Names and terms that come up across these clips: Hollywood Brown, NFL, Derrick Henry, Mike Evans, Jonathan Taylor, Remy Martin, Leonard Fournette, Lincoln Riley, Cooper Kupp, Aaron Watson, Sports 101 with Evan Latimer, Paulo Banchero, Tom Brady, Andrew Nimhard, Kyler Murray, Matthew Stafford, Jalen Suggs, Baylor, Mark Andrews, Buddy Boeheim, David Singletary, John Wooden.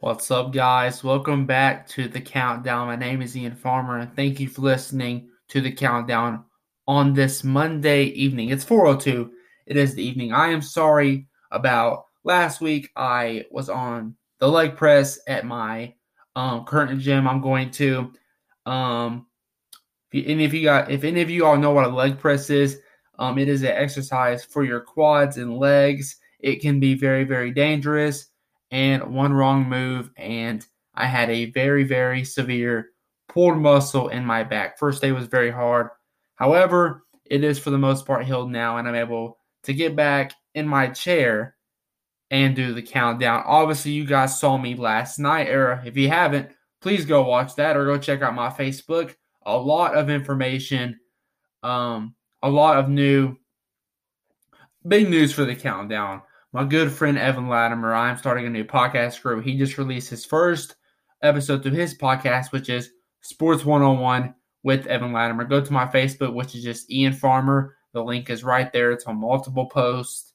What's up, guys? Welcome back to The Countdown. My name is Ian Farmer, and thank you for listening to The Countdown on this Monday evening. It's 4:02. It is the evening. I am sorry about last week. I was on the leg press at my current gym I'm going to. If any of you all know what a leg press is, it is an exercise for your quads and legs. It can be very, very dangerous. And one wrong move, and I had a very, very severe pulled muscle in my back. First day was very hard. However, it is for the most part healed now, and I'm able to get back in my chair and do the countdown. Obviously, you guys saw me last night, or if you haven't, please go watch that or go check out my Facebook. A lot of information, a lot of new big news for the countdown. My good friend Evan Latimer, I'm starting a new podcast group. He just released his first episode to his podcast, which is Sports 101 with Evan Latimer. Go to my Facebook, which is just Ian Farmer. The link is right there. It's on multiple posts.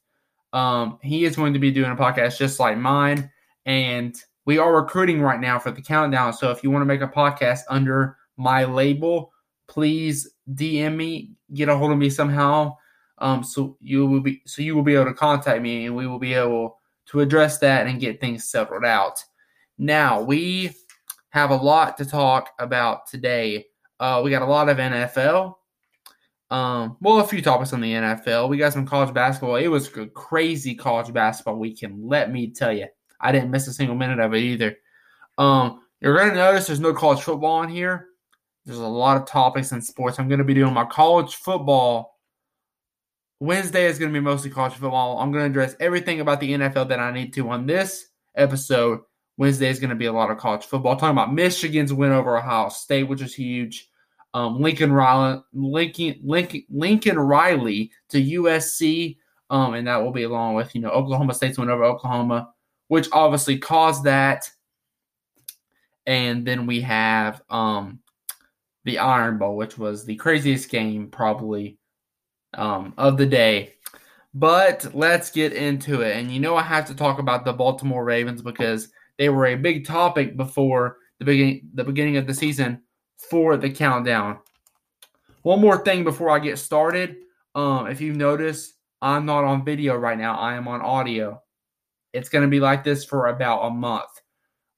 He is going to be doing a podcast just like mine, and we are recruiting right now for the countdown. So if you want to make a podcast under my label, please DM me, get a hold of me somehow. So you will be able to contact me, and we will be able to address that and get things settled out. Now, we have a lot to talk about today. We got a lot of NFL. A few topics on the NFL. We got some college basketball. It was a crazy college basketball weekend, let me tell you. I didn't miss a single minute of it either. You're going to notice there's no college football on here. There's a lot of topics in sports. I'm going to be doing my college football. Wednesday is going to be mostly college football. I'm going to address everything about the NFL that I need to on this episode. Wednesday is going to be a lot of college football. Talking about Michigan's win over Ohio State, which is huge. Lincoln Riley to USC, and that will be along with Oklahoma State's win over Oklahoma, which obviously caused that. And then we have the Iron Bowl, which was the craziest game probably of the day. But let's get into it. And I have to talk about the Baltimore Ravens because they were a big topic before the beginning of the season for the countdown. One more thing before I get started. If you've noticed, I'm not on video right now. I am on audio. It's going to be like this for about a month.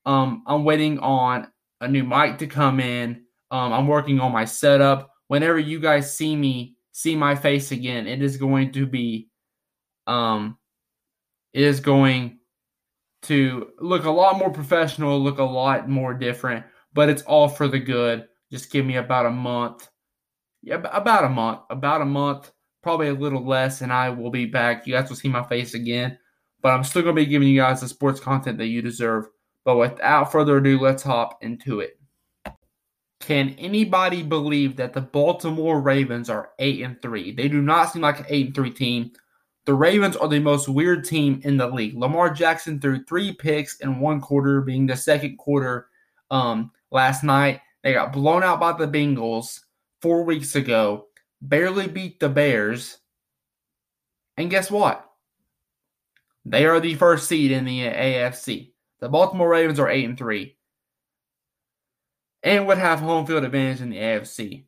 I'm waiting on a new mic to come in. I'm working on my setup. Whenever you guys see my face again, it is going to be, it is going to look a lot more professional, look a lot more different, but it's all for the good. Just give me about a month. Yeah, about a month, probably a little less, and I will be back. You guys will see my face again, but I'm still going to be giving you guys the sports content that you deserve. But without further ado, let's hop into it. Can anybody believe that the Baltimore Ravens are 8-3? They do not seem like an 8-3 team. The Ravens are the most weird team in the league. Lamar Jackson threw 3 picks in one quarter, being the second quarter last night. They got blown out by the Bengals 4 weeks ago, barely beat the Bears. And guess what? They are the first seed in the AFC. The Baltimore Ravens are 8-3. And would have home field advantage in the AFC.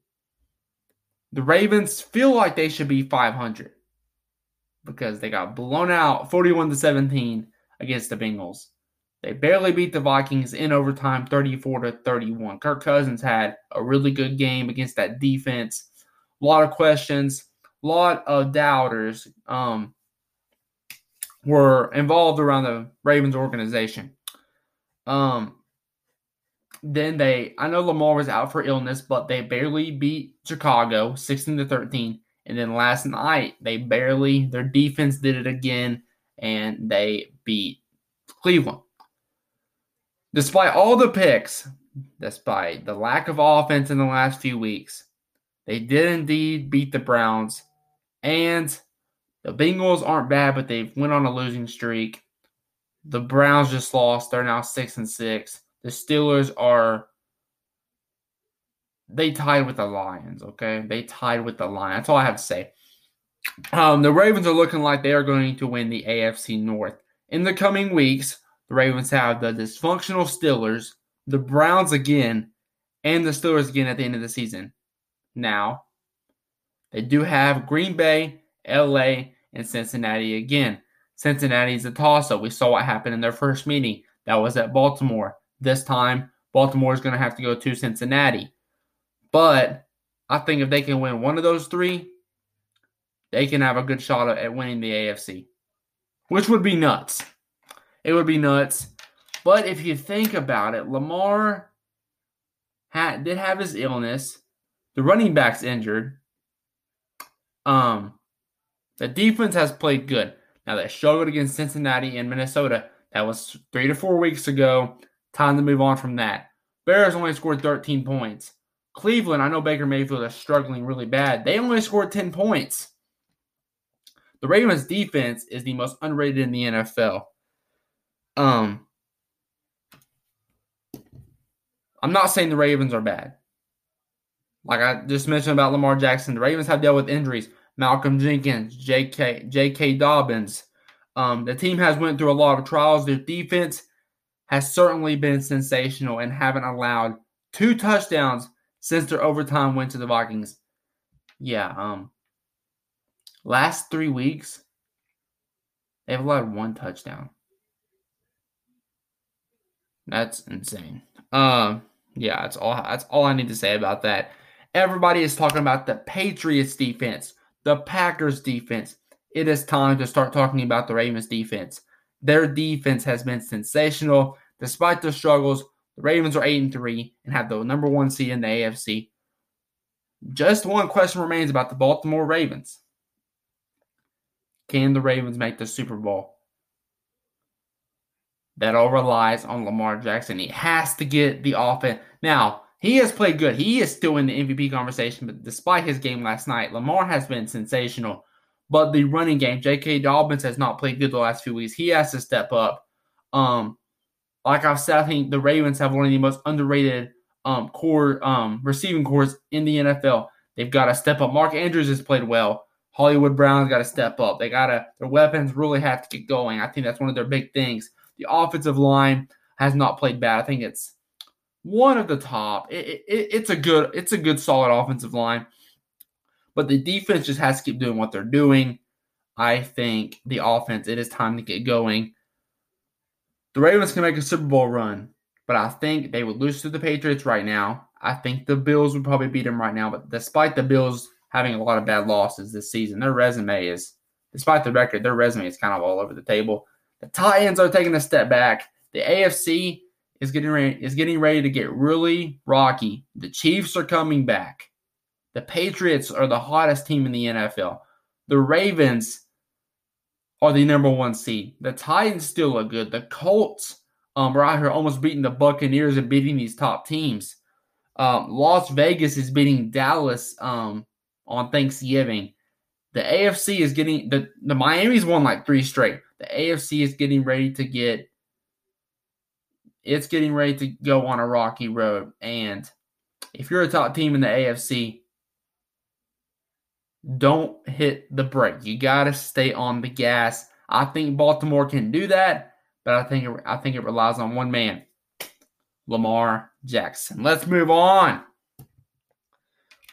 The Ravens feel like they should be 500 because they got blown out 41-17 against the Bengals. They barely beat the Vikings in overtime 34-31. Kirk Cousins had a really good game against that defense. A lot of questions, a lot of doubters were involved around the Ravens organization. Then I know Lamar was out for illness, but they barely beat Chicago 16-13. And then last night, their defense did it again, and they beat Cleveland. Despite all the picks, despite the lack of offense in the last few weeks, they did indeed beat the Browns. And the Bengals aren't bad, but they went on a losing streak. The Browns just lost. They're now 6-6. The Steelers they tied with the Lions, okay? They tied with the Lions. That's all I have to say. The Ravens are looking like they are going to win the AFC North. In the coming weeks, The Ravens have the dysfunctional Steelers, the Browns again, and the Steelers again at the end of the season. Now, they do have Green Bay, L.A., and Cincinnati again. Cincinnati is a toss-up. We saw what happened in their first meeting. That was at Baltimore. This time, Baltimore is going to have to go to Cincinnati. But I think if they can win one of those three, they can have a good shot at winning the AFC, which would be nuts. It would be nuts. But if you think about it, Lamar did have his illness. The running back's injured. The defense has played good. Now, they struggled against Cincinnati and Minnesota. That was 3 to 4 weeks ago. Time to move on from that. Bears only scored 13 points. Cleveland, I know Baker Mayfield is struggling really bad. They only scored 10 points. The Ravens' defense is the most underrated in the NFL. I'm not saying the Ravens are bad. Like I just mentioned about Lamar Jackson, the Ravens have dealt with injuries. Malcolm Jenkins, J.K. Dobbins. The team has went through a lot of trials. Their defense has certainly been sensational and haven't allowed 2 touchdowns since their overtime win to the Vikings. Yeah, last 3 weeks, they've allowed 1 touchdown. That's insane. Yeah, that's all I need to say about that. Everybody is talking about the Patriots defense, the Packers defense. It is time to start talking about the Ravens defense. Their defense has been sensational. Despite the struggles, the Ravens are 8-3 and have the number 1 seed in the AFC. Just one question remains about the Baltimore Ravens. Can the Ravens make the Super Bowl? That all relies on Lamar Jackson. He has to get the offense. Now, he has played good. He is still in the MVP conversation, but despite his game last night, Lamar has been sensational. But the running game, J.K. Dobbins has not played good the last few weeks. He has to step up. Like I've said, I think the Ravens have one of the most underrated receiving cores in the NFL. They've got to step up. Mark Andrews has played well. Hollywood Brown's got to step up. Their weapons really have to get going. I think that's one of their big things. The offensive line has not played bad. I think it's one of the top. It's a good solid offensive line. But the defense just has to keep doing what they're doing. I think the offense, it is time to get going. The Ravens can make a Super Bowl run, but I think they would lose to the Patriots right now. I think the Bills would probably beat them right now. But despite the Bills having a lot of bad losses this season, their resume is kind of all over the table. The Titans are taking a step back. The AFC is getting ready to get really rocky. The Chiefs are coming back. The Patriots are the hottest team in the NFL. The Ravens are the number 1 seed. The Titans still look good. The Colts are out here almost beating the Buccaneers and beating these top teams. Las Vegas is beating Dallas on Thanksgiving. The AFC is getting the Miami's won like 3 straight. The AFC is getting ready to go on a rocky road. And if you're a top team in the AFC, don't hit the brake. You gotta stay on the gas. I think Baltimore can do that, but I think it relies on one man, Lamar Jackson. Let's move on.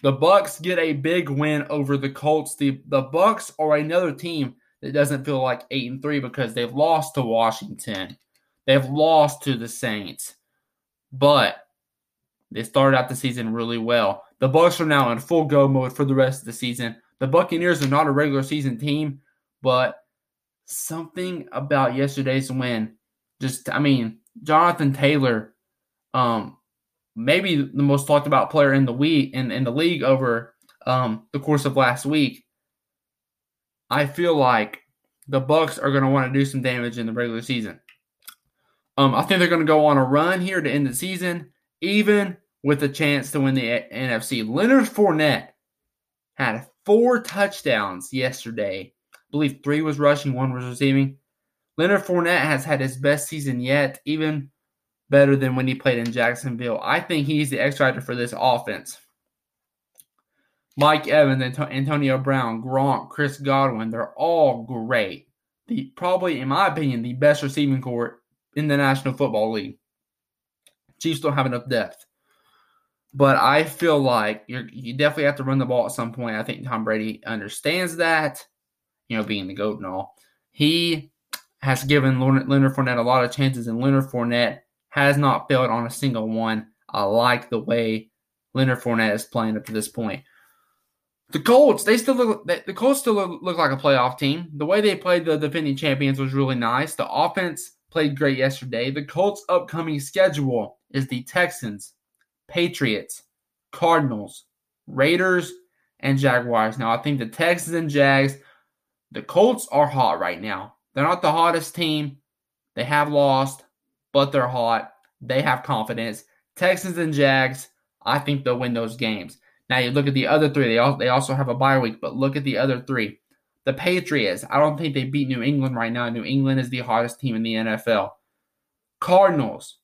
The Bucs get a big win over the Colts. The Bucs are another team that doesn't feel like 8-3 because they've lost to Washington. They've lost to the Saints, but they started out the season really well. The Bucs are now in full go mode for the rest of the season. The Buccaneers are not a regular season team, but something about yesterday's win. Jonathan Taylor, maybe the most talked about player in the week in the league over the course of last week. I feel like the Bucs are going to want to do some damage in the regular season. I think they're going to go on a run here to end the season, even with a chance to win the NFC. Leonard Fournette had 4 touchdowns yesterday. I believe 3 was rushing, 1 was receiving. Leonard Fournette has had his best season yet, even better than when he played in Jacksonville. I think he's the X factor for this offense. Mike Evans, Antonio Brown, Gronk, Chris Godwin, they're all great. Probably, in my opinion, the best receiving core in the National Football League. Chiefs don't have enough depth. But I feel like you definitely have to run the ball at some point. I think Tom Brady understands that, you know, being the GOAT and all. He has given Leonard Fournette a lot of chances, and Leonard Fournette has not failed on a single one. I like the way Leonard Fournette is playing up to this point. The Colts, the Colts still look like a playoff team. The way they played the defending champions was really nice. The offense played great yesterday. The Colts' upcoming schedule is the Texans, Patriots, Cardinals, Raiders, and Jaguars. Now, I think the Texans and Jags, the Colts are hot right now. They're not the hottest team. They have lost, but they're hot. They have confidence. Texans and Jags, I think they'll win those games. Now, you look at the other three. They also have a bye week, but look at the other three. The Patriots, I don't think they beat New England right now. New England is the hottest team in the NFL. Cardinals,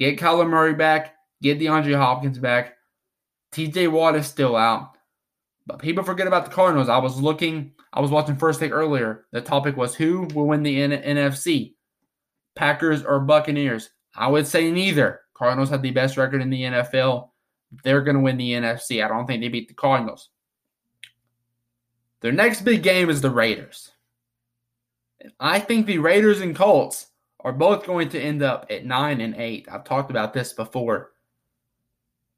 get Kyler Murray back. Get DeAndre Hopkins back. T.J. Watt is still out. But people forget about the Cardinals. I was watching First Take earlier. The topic was who will win the NFC, Packers or Buccaneers. I would say neither. Cardinals have the best record in the NFL. They're going to win the NFC. I don't think they beat the Cardinals. Their next big game is the Raiders. I think the Raiders and Colts are both going to end up at 9-8. I've talked about this before.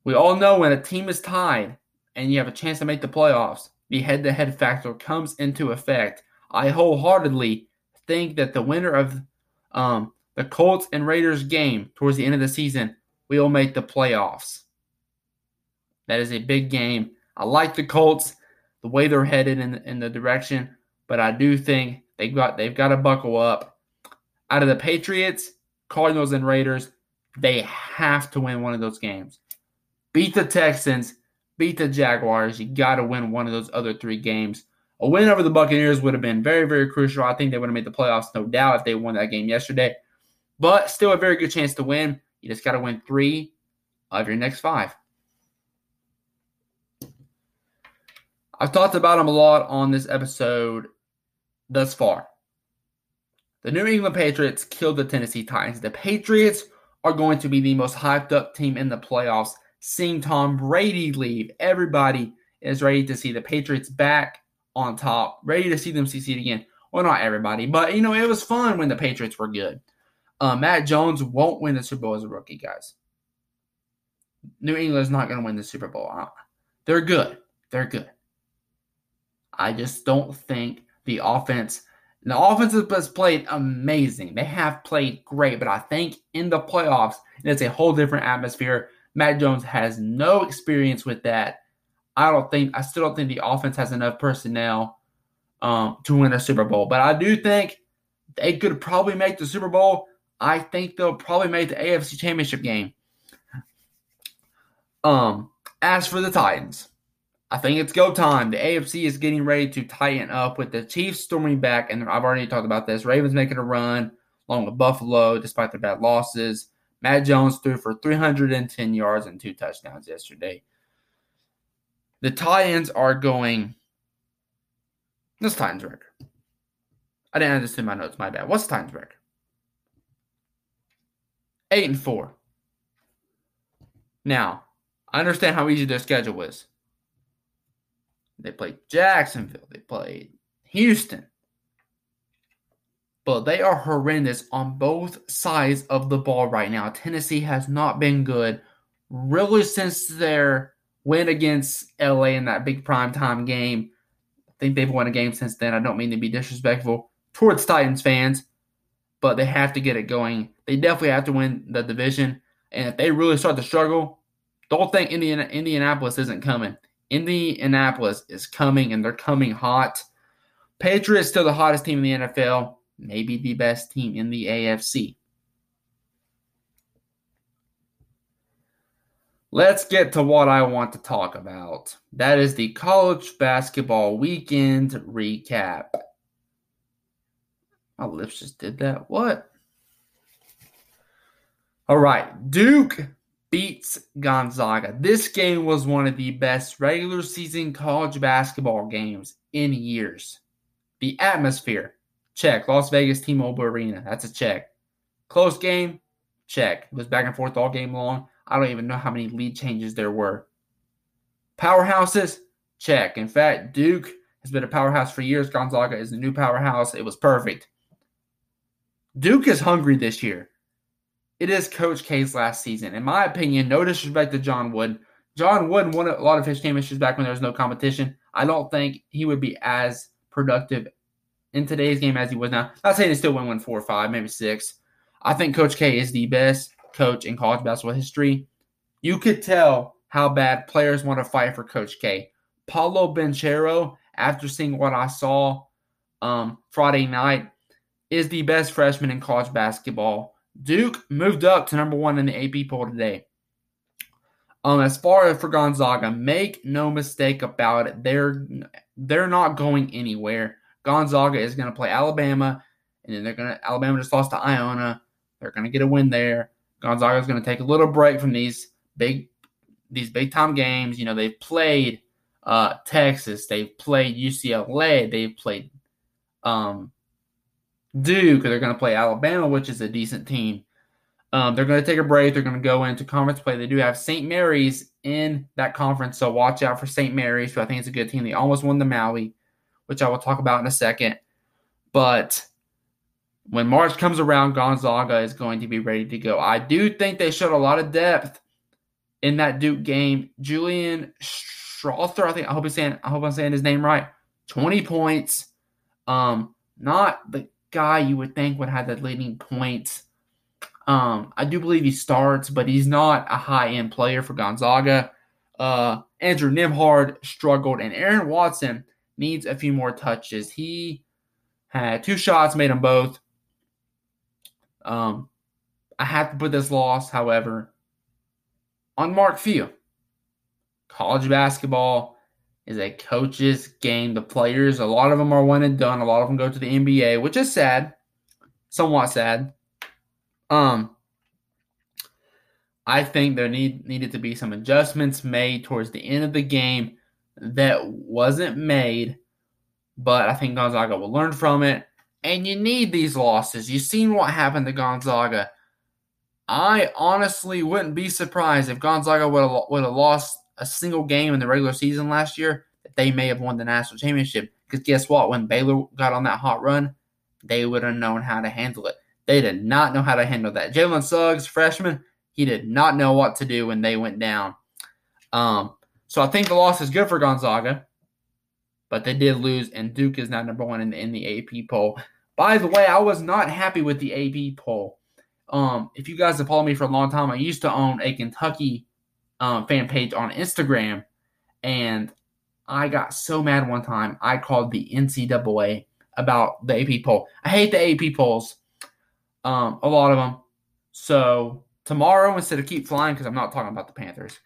We all know when a team is tied and you have a chance to make the playoffs, the head-to-head factor comes into effect. I wholeheartedly think that the winner of the Colts and Raiders game towards the end of the season will make the playoffs. That is a big game. I like the Colts, the way they're headed in the direction, but I do think they've got to buckle up. Out of the Patriots, Cardinals, and Raiders, they have to win one of those games. Beat the Texans, beat the Jaguars. You got to win one of those other three games. A win over the Buccaneers would have been very, very crucial. I think they would have made the playoffs, no doubt, if they won that game yesterday. But still a very good chance to win. You just got to win 3 of your next 5. I've talked about them a lot on this episode thus far. The New England Patriots killed the Tennessee Titans. The Patriots are going to be the most hyped-up team in the playoffs. Seeing Tom Brady leave, everybody is ready to see the Patriots back on top, ready to see them succeed again. Well, not everybody, but, you know, it was fun when the Patriots were good. Matt Jones won't win the Super Bowl as a rookie, guys. New England's not going to win the Super Bowl. They're good. They're good. I just don't think the offense. The offense has played amazing. They have played great, but I think in the playoffs, it's a whole different atmosphere. Matt Jones has no experience with that. I still don't think the offense has enough personnel to win a Super Bowl. But I do think they could probably make the Super Bowl. I think they'll probably make the AFC Championship game. As for the Titans, I think it's go time. The AFC is getting ready to tighten up with the Chiefs storming back, and I've already talked about this. Ravens making a run along with Buffalo despite their bad losses. Matt Jones threw for 310 yards and 2 touchdowns yesterday. The Titans are going – what's Titans record? I didn't understand my notes. My bad. What's Titans record? 8-4. Now, I understand how easy their schedule is. They played Jacksonville. They played Houston. But they are horrendous on both sides of the ball right now. Tennessee has not been good really since their win against LA in that big primetime game. I think they've won a game since then. I don't mean to be disrespectful towards Titans fans, but they have to get it going. They definitely have to win the division. And if they really start to struggle, don't think Indianapolis isn't coming. Indianapolis is coming, and they're coming hot. Patriots still the hottest team in the NFL, maybe the best team in the AFC. Let's get to what I want to talk about. That is the college basketball weekend recap. My lips just did that. What? All right, Duke beats Gonzaga. This game was one of the best regular season college basketball games in years. The atmosphere, check. Las Vegas T-Mobile Arena, that's a check. Close game, check. It was back and forth all game long. I don't even know how many lead changes there were. Powerhouses, check. In fact, Duke has been a powerhouse for years. Gonzaga is the new powerhouse. It was perfect. Duke is hungry this year. It is Coach K's last season. In my opinion, no disrespect to John Wooden. John Wooden won a lot of his championships back when there was no competition. I don't think he would be as productive in today's game as he was now. Not saying he still win 4 or 5, maybe 6. I think Coach K is the best coach in college basketball history. You could tell how bad players want to fight for Coach K. Paulo Banchero, after seeing what I saw Friday night, is the best freshman in college basketball. Duke moved up to number 1 in the AP poll today. As far as for Gonzaga, make no mistake about it. They're not going anywhere. Gonzaga is going to play Alabama, and then Alabama just lost to Iona. They're going to get a win there. Gonzaga is going to take a little break from these big time games. You know, they've played Texas, they've played UCLA, they've played Duke. They're going to play Alabama, which is a decent team. They're going to take a break. They're going to go into conference play. They do have St. Mary's in that conference, so watch out for St. Mary's, who I think is a good team. They almost won the Maui, which I will talk about in a second. But when March comes around, Gonzaga is going to be ready to go. I do think they showed a lot of depth in that Duke game. Julian Strasser, I hope I'm saying his name right. 20 points. Not the guy you would think would have the leading points. I do believe he starts, but he's not a high-end player for Gonzaga. Andrew Nimhard struggled, and Aaron Watson needs a few more touches. He had 2 shots, made them both. I have to put this loss, however, on Mark Few. College basketball is a coach's game. The players, a lot of them are one and done. A lot of them go to the NBA, which is sad, somewhat sad. I think there needed to be some adjustments made towards the end of the game that wasn't made, but I think Gonzaga will learn from it. And you need these losses. You've seen what happened to Gonzaga. I honestly wouldn't be surprised if Gonzaga would have lost a single game in the regular season last year, that they may have won the national championship. Because guess what? When Baylor got on that hot run, they would have known how to handle it. They did not know how to handle that. Jalen Suggs, freshman, he did not know what to do when they went down. So I think the loss is good for Gonzaga, but they did lose, and Duke is now number 1 in the AP poll. By the way, I was not happy with the AP poll. If you guys have followed me for a long time, I used to own a Kentucky fan page on Instagram, and I got so mad one time I called the NCAA about the AP poll. I hate the AP polls. A lot of them. So tomorrow, instead of keep flying, because I'm not talking about the Panthers.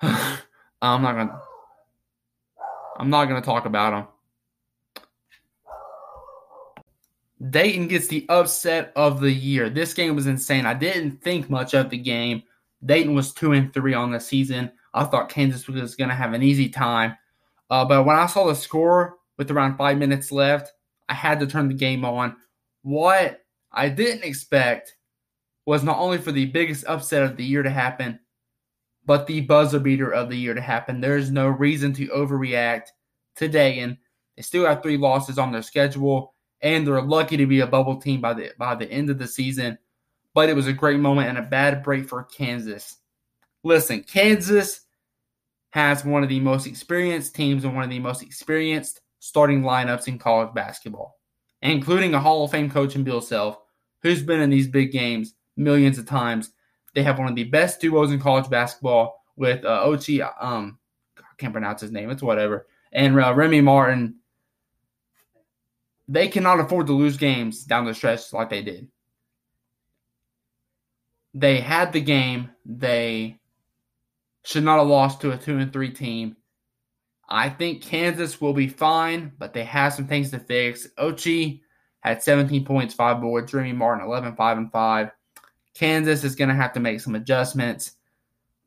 I'm not gonna talk about them. Dayton gets the upset of the year. This game was insane. I didn't think much of the game. Dayton was 2-3 on the season. I thought Kansas was gonna have an easy time, but when I saw the score with around 5 minutes left, I had to turn the game on. What I didn't expect was not only for the biggest upset of the year to happen, but the buzzer beater of the year to happen. There's no reason to overreact today, and they still have 3 losses on their schedule, and they're lucky to be a bubble team by the end of the season. But it was a great moment and a bad break for Kansas. Listen, Kansas has one of the most experienced teams and one of the most experienced starting lineups in college basketball, including a Hall of Fame coach in Bill Self, who's been in these big games millions of times. They have one of the best duos in college basketball with Ochi, I can't pronounce his name, it's whatever, and Remy Martin. They cannot afford to lose games down the stretch like they did. They had the game. They should not have lost to a 2-3 team. I think Kansas will be fine, but they have some things to fix. Ochi had 17 points, 5 boards. Remy Martin, 11, 5, and 5. Kansas is going to have to make some adjustments,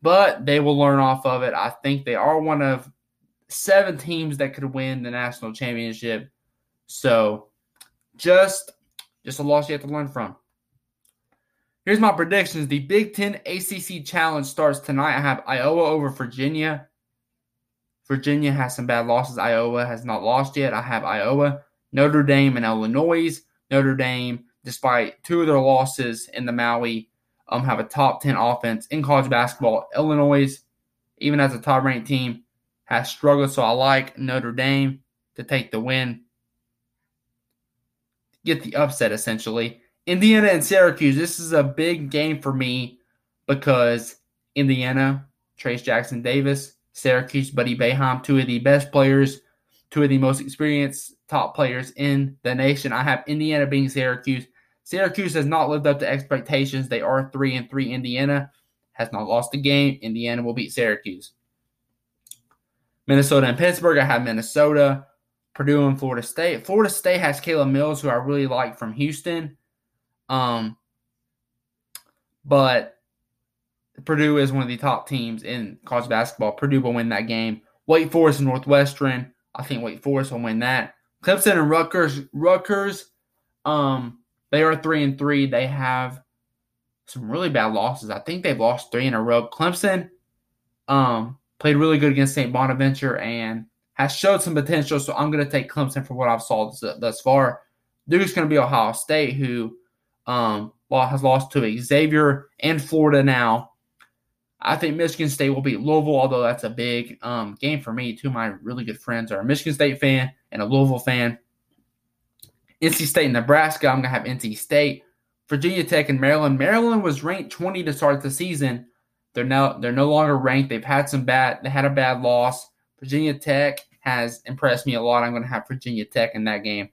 but they will learn off of it. I think they are one of 7 teams that could win the national championship. So just a loss you have to learn from. Here's my predictions. The Big Ten ACC Challenge starts tonight. I have Iowa over Virginia. Virginia has some bad losses. Iowa has not lost yet. I have Iowa, Notre Dame, and Illinois. Notre Dame, despite two of their losses in the Maui, have a top 10 offense in college basketball. Illinois, even as a top-ranked team, has struggled, so I like Notre Dame to take the win. Get the upset, essentially. Indiana and Syracuse, this is a big game for me because Indiana, Trace Jackson Davis, Syracuse, Buddy Boeheim, two of the best players, two of the most experienced top players in the nation. I have Indiana being Syracuse. Syracuse has not lived up to expectations. They are 3-3. Indiana has not lost a game. Indiana will beat Syracuse. Minnesota and Pittsburgh, I have Minnesota. Purdue and Florida State. Florida State has Caleb Mills, who I really like from Houston. But Purdue is one of the top teams in college basketball. Purdue will win that game. Wake Forest and Northwestern. I think Wake Forest will win that. Clemson and Rutgers. Rutgers, they are 3-3. They have some really bad losses. I think they've lost three in a row. Clemson played really good against St. Bonaventure and has showed some potential, so I'm going to take Clemson for what I've saw thus far. Duke's going to be Ohio State, who has lost to Xavier and Florida now. I think Michigan State will beat Louisville, although that's a big game for me. Two of my really good friends are a Michigan State fan and a Louisville fan. NC State and Nebraska, I'm going to have NC State. Virginia Tech and Maryland. Maryland was ranked 20 to start the season. They're no longer ranked. They had a bad loss. Virginia Tech has impressed me a lot. I'm going to have Virginia Tech in that game.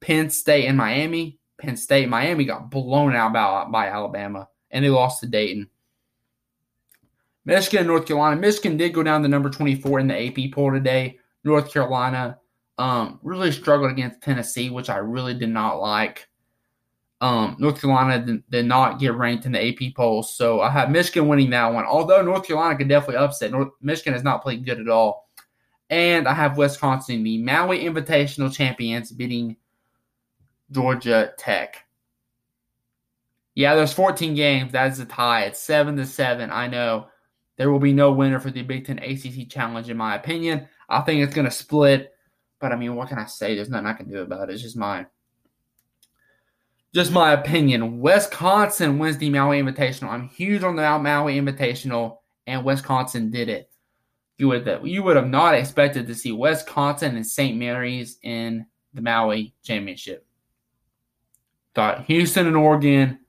Penn State and Miami. Penn State, Miami got blown out by Alabama, and they lost to Dayton. Michigan and North Carolina. Michigan did go down to number 24 in the AP poll today. North Carolina really struggled against Tennessee, which I really did not like. North Carolina did not get ranked in the AP polls, so I have Michigan winning that one. Although North Carolina could definitely upset. Michigan has not played good at all. And I have Wisconsin, the Maui Invitational champions, beating Georgia Tech. Yeah, there's 14 games. That is a tie. It's 7-7. I know there will be no winner for the Big Ten ACC Challenge, in my opinion. I think it's going to split. But, I mean, what can I say? There's nothing I can do about it. It's just my opinion. Wisconsin wins the Maui Invitational. I'm huge on the Maui Invitational, and Wisconsin did it. You would have not expected to see Wisconsin and St. Mary's in the Maui Championship. Thought Houston and Oregon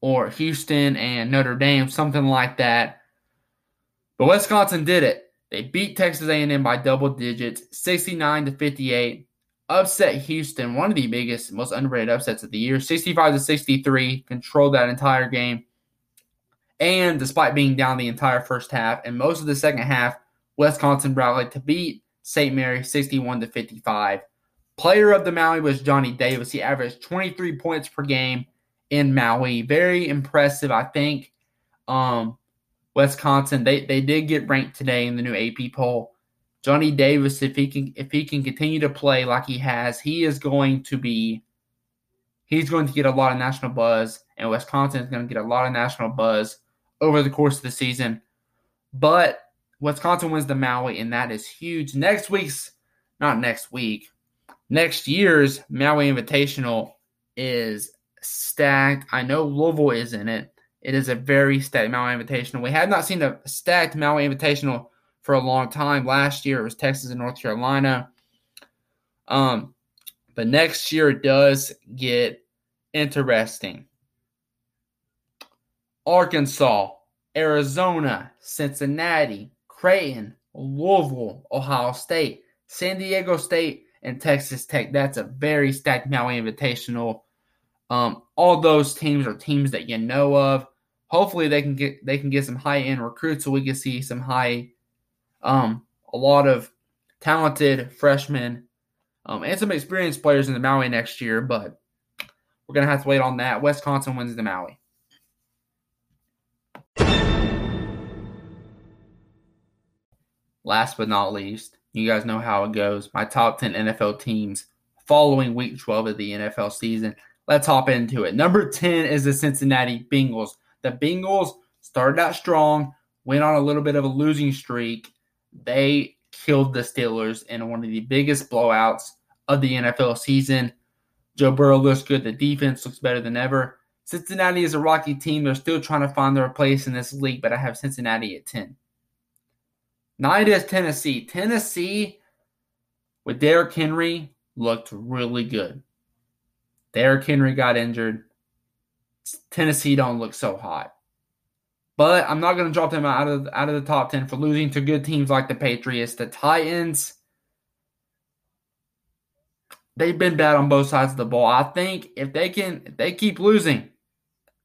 or Houston and Notre Dame, something like that. But Wisconsin did it. They beat Texas A&M by double digits, 69-58. Upset Houston, one of the biggest, most underrated upsets of the year, 65-63. Controlled that entire game. And despite being down the entire first half and most of the second half, Wisconsin rallied to beat St. Mary 61-55. Player of the Maui was Johnny Davis. He averaged 23 points per game in Maui. Very impressive, I think. Wisconsin, they did get ranked today in the new AP poll. Johnny Davis, if he can continue to play like he has, he's going to get a lot of national buzz, and Wisconsin is going to get a lot of national buzz over the course of the season. But Wisconsin wins the Maui, and that is huge. Next year's Maui Invitational is stacked. I know Louisville is in it. It is a very stacked Maui Invitational. We have not seen a stacked Maui Invitational for a long time. Last year, it was Texas and North Carolina. But next year, it does get interesting. Arkansas, Arizona, Cincinnati, Creighton, Louisville, Ohio State, San Diego State, and Texas Tech. That's a very stacked Maui Invitational. All those teams are teams that you know of. Hopefully they can get some high-end recruits so we can see some a lot of talented freshmen and some experienced players in the Maui next year, but we're going to have to wait on that. Wisconsin wins the Maui. Last but not least, you guys know how it goes. My top 10 NFL teams following week 12 of the NFL season. Let's hop into it. Number 10 is the Cincinnati Bengals. The Bengals started out strong, went on a little bit of a losing streak. They killed the Steelers in one of the biggest blowouts of the NFL season. Joe Burrow looks good. The defense looks better than ever. Cincinnati is a rocky team. They're still trying to find their place in this league, but I have Cincinnati at 10. 9 is Tennessee. Tennessee, with Derrick Henry, looked really good. Derrick Henry got injured. Tennessee don't look so hot. But I'm not going to drop them out of the top 10 for losing to good teams like the Patriots. The Titans, they've been bad on both sides of the ball. I think if they keep losing,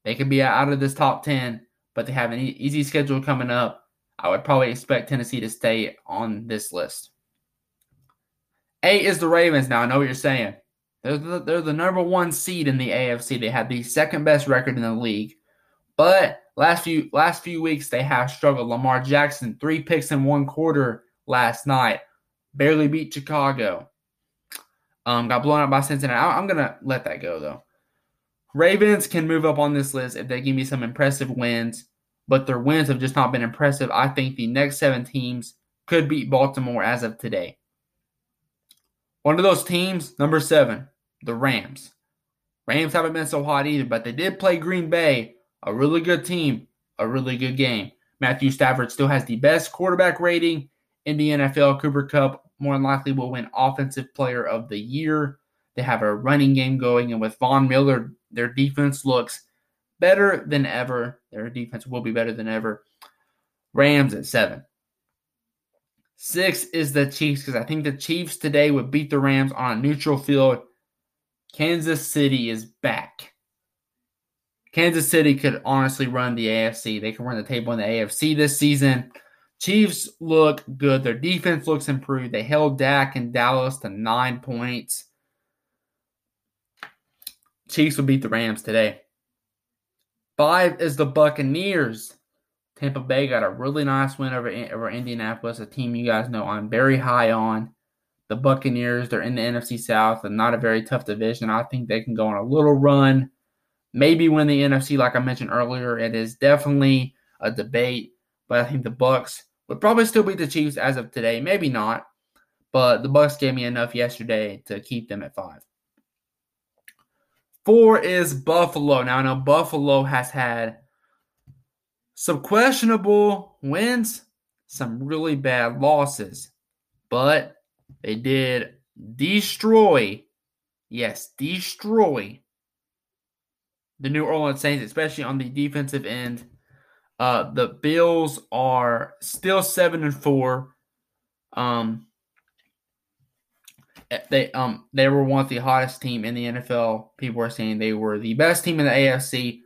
they could be out of this top 10, but they have an easy schedule coming up. I would probably expect Tennessee to stay on this list. 8 is the Ravens. Now, I know what you're saying. They're the number one seed in the AFC. They have the second best record in the league. But last few weeks, they have struggled. Lamar Jackson, 3 picks in one quarter last night. Barely beat Chicago. Got blown out by Cincinnati. I'm going to let that go, though. Ravens can move up on this list if they give me some impressive wins, but their wins have just not been impressive. I think the next 7 teams could beat Baltimore as of today. One of those teams, number 7, the Rams. Rams haven't been so hot either, but they did play Green Bay, a really good team, a really good game. Matthew Stafford still has the best quarterback rating in the NFL. Cooper Kupp more than likely will win Offensive Player of the Year. They have a running game going, and with Von Miller, their defense looks better than ever. Their defense will be better than ever. Rams at 7. 6 is the Chiefs, because I think the Chiefs today would beat the Rams on a neutral field. Kansas City is back. Kansas City could honestly run the AFC. They can run the table in the AFC this season. Chiefs look good. Their defense looks improved. They held Dak and Dallas to 9 points. Chiefs will beat the Rams today. 5 is the Buccaneers. Tampa Bay got a really nice win over Indianapolis, a team you guys know I'm very high on. The Buccaneers, they're in the NFC South and not a very tough division. I think they can go on a little run, maybe win the NFC like I mentioned earlier. It is definitely a debate, but I think the Bucs would probably still beat the Chiefs as of today. Maybe not, but the Bucs gave me enough yesterday to keep them at 5. 4 is Buffalo. Now, I know Buffalo has had some questionable wins, some really bad losses, but they did destroy the New Orleans Saints, especially on the defensive end. The Bills are still 7-4. They were once the hottest team in the NFL. People are saying they were the best team in the AFC.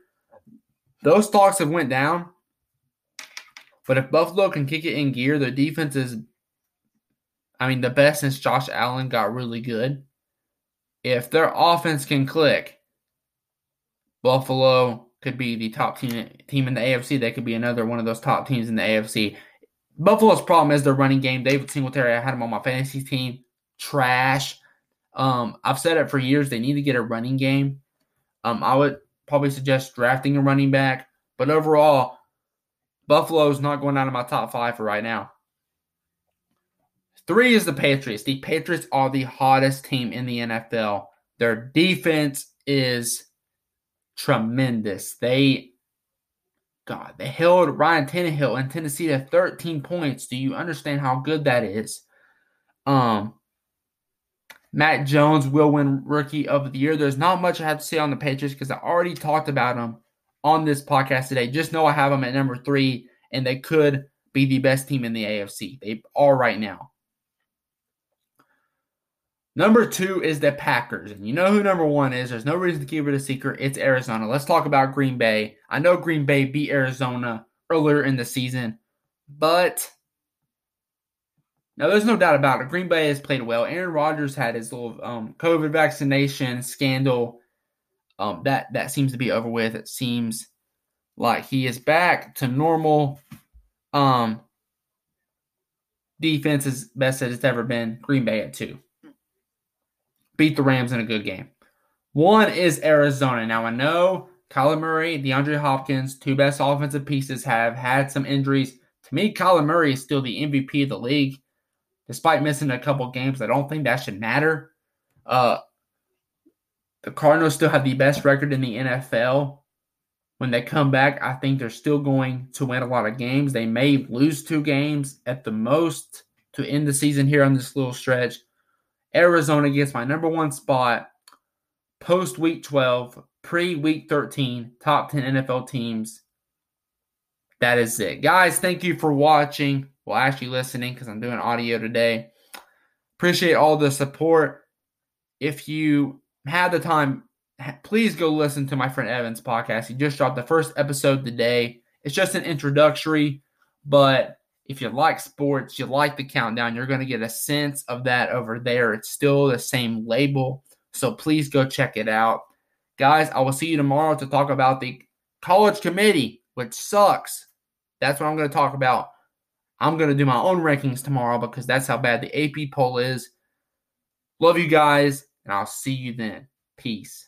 Those stocks have went down, but if Buffalo can kick it in gear, their defense is, the best since Josh Allen got really good. If their offense can click, Buffalo could be the top team in the AFC. They could be another one of those top teams in the AFC. Buffalo's problem is their running game. David Singletary, I had him on my fantasy team. Trash. I've said it for years. They need to get a running game. I would probably suggest drafting a running back. But overall, Buffalo's not going out of my top 5 for right now. 3 is the Patriots. The Patriots are the hottest team in the NFL. Their defense is tremendous. They held Ryan Tannehill in Tennessee to 13 points. Do you understand how good that is? Matt Jones will win Rookie of the Year. There's not much I have to say on the Patriots because I already talked about them on this podcast today. Just know I have them at number 3, and they could be the best team in the AFC. They are right now. Number 2 is the Packers. And you know who number 1 is. There's no reason to keep it a secret. It's Arizona. Let's talk about Green Bay. I know Green Bay beat Arizona earlier in the season, but now there's no doubt about it. Green Bay has played well. Aaron Rodgers had his little COVID vaccination scandal. That seems to be over with. It seems like he is back to normal. Defense is best that it's ever been. Green Bay at 2. Beat the Rams in a good game. One is Arizona. Now, I know Kyler Murray, DeAndre Hopkins, two best offensive pieces, have had some injuries. To me, Kyler Murray is still the MVP of the league. Despite missing a couple games, I don't think that should matter. The Cardinals still have the best record in the NFL. When they come back, I think they're still going to win a lot of games. They may lose two games at the most to end the season here on this little stretch. Arizona gets my number one spot post-Week 12, pre-Week 13, top 10 NFL teams. That is it. Guys, thank you for watching. Well, actually listening, because I'm doing audio today. Appreciate all the support. If you have the time, please go listen to my friend Evan's podcast. He just dropped the first episode today. It's just an introductory, but if you like sports, you like the countdown, you're going to get a sense of that over there. It's still the same label, so please go check it out. Guys, I will see you tomorrow to talk about the college committee, which sucks. That's what I'm going to talk about. I'm going to do my own rankings tomorrow because that's how bad the AP poll is. Love you guys, and I'll see you then. Peace.